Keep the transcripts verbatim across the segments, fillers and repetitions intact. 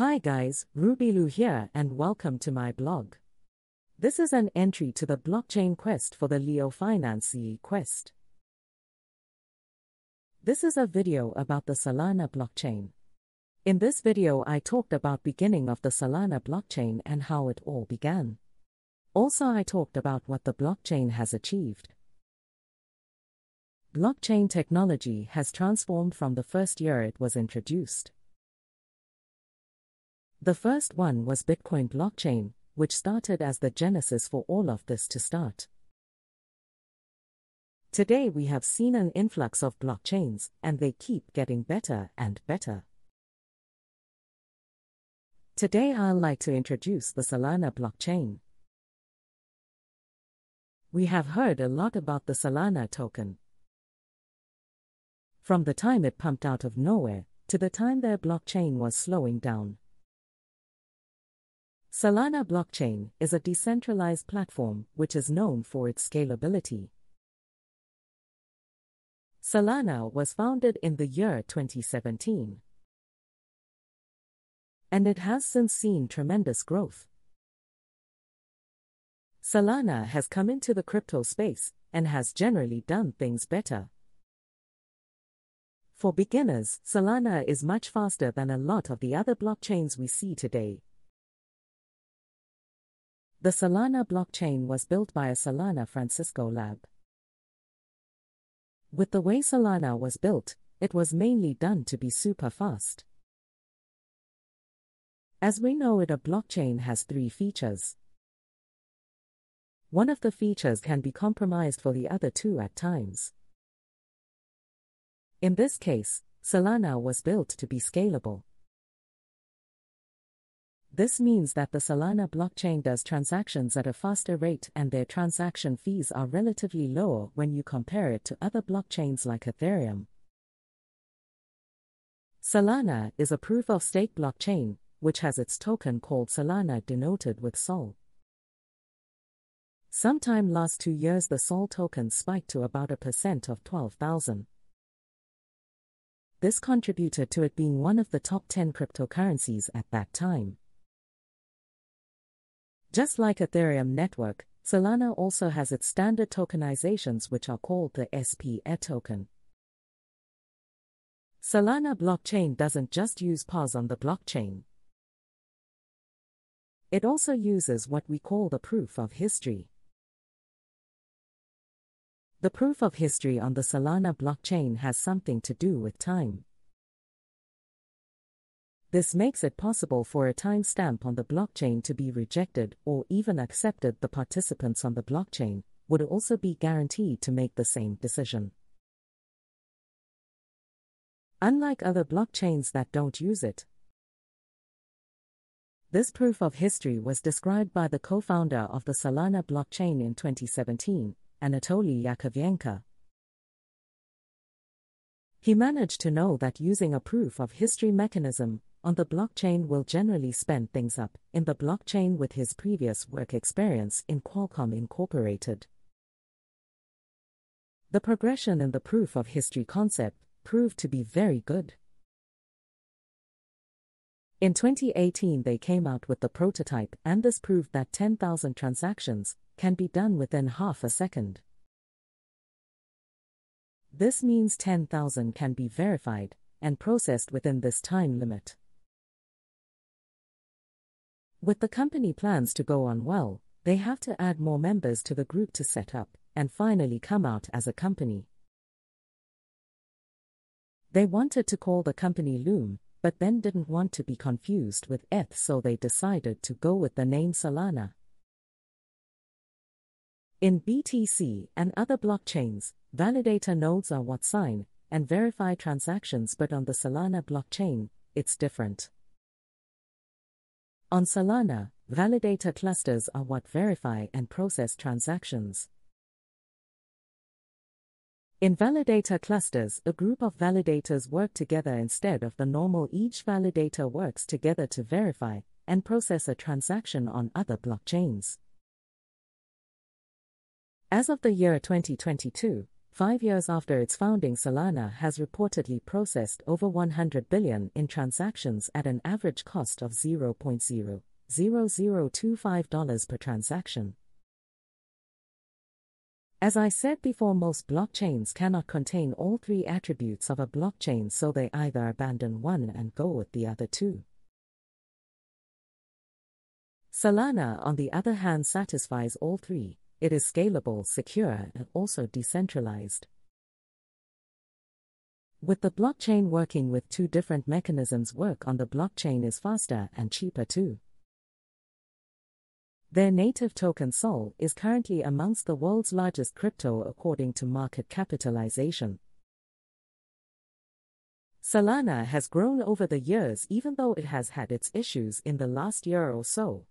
Hi guys, Ruby Lu here and welcome to my blog. This is an entry to the blockchain quest for the Leo Finance quest. This is a video about the Solana blockchain. In this video I talked about beginning of the Solana blockchain and how it all began. Also I talked about what the blockchain has achieved. Blockchain technology has transformed from the first year it was introduced. The first one was Bitcoin blockchain, which started as the genesis for all of this to start. Today we have seen an influx of blockchains, and they keep getting better and better. Today I'd like to introduce the Solana blockchain. We have heard a lot about the Solana token. From the time it pumped out of nowhere, to the time their blockchain was slowing down. Solana blockchain is a decentralized platform which is known for its scalability. Solana was founded in the year twenty seventeen. And it has since seen tremendous growth. Solana has come into the crypto space and has generally done things better. For beginners, Solana is much faster than a lot of the other blockchains we see today. The Solana blockchain was built by a Solana Francisco lab. With the way Solana was built, it was mainly done to be super fast. As we know it, a blockchain has three features. One of the features can be compromised for the other two at times. In this case, Solana was built to be scalable. This means that the Solana blockchain does transactions at a faster rate and their transaction fees are relatively lower when you compare it to other blockchains like Ethereum. Solana is a proof-of-stake blockchain, which has its token called Solana denoted with S O L. Sometime last two years the S O L token spiked to about a percent of twelve thousand. This contributed to it being one of the top ten cryptocurrencies at that time. Just like Ethereum network, Solana also has its standard tokenizations which are called the S P L token. Solana blockchain doesn't just use P O S on the blockchain. It also uses what we call the proof of history. The proof of history on the Solana blockchain has something to do with time. This makes it possible for a timestamp on the blockchain to be rejected or even accepted. The participants on the blockchain would also be guaranteed to make the same decision. Unlike other blockchains that don't use it, this proof of history was described by the co-founder of the Solana blockchain in twenty seventeen, Anatoly Yakovenko. He managed to know that using a proof of history mechanism on the blockchain will generally spend things up in the blockchain with his previous work experience in Qualcomm Incorporated. The progression in the proof of history concept proved to be very good. In twenty eighteen they came out with the prototype and this proved that ten thousand transactions can be done within half a second. This means ten thousand can be verified and processed within this time limit. With the company plans to go on well, they have to add more members to the group to set up and finally come out as a company. They wanted to call the company Loom, but then didn't want to be confused with E T H, so they decided to go with the name Solana. In B T C and other blockchains, validator nodes are what sign and verify transactions, but on the Solana blockchain, it's different. On Solana, validator clusters are what verify and process transactions. In validator clusters, a group of validators work together instead of the normal. Each validator works together to verify and process a transaction on other blockchains. As of the year twenty twenty-two, Five years after its founding, Solana has reportedly processed over one hundred billion dollars in transactions at an average cost of zero point zero zero zero two five dollars per transaction. As I said before, most blockchains cannot contain all three attributes of a blockchain, so they either abandon one and go with the other two. Solana, on the other hand, satisfies all three. It is scalable, secure, and also decentralized. With the blockchain working with two different mechanisms, work on the blockchain is faster and cheaper too. Their native token S O L is currently amongst the world's largest crypto according to market capitalization. Solana has grown over the years, even though it has had its issues in the last year or so.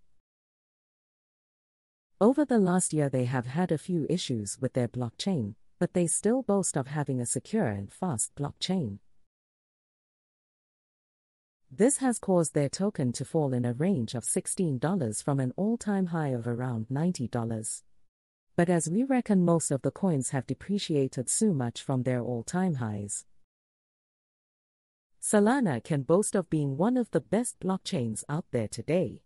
Over the last year, they have had a few issues with their blockchain, but they still boast of having a secure and fast blockchain. This has caused their token to fall in a range of sixteen dollars from an all-time high of around ninety dollars. But as we reckon, most of the coins have depreciated so much from their all-time highs. Solana can boast of being one of the best blockchains out there today.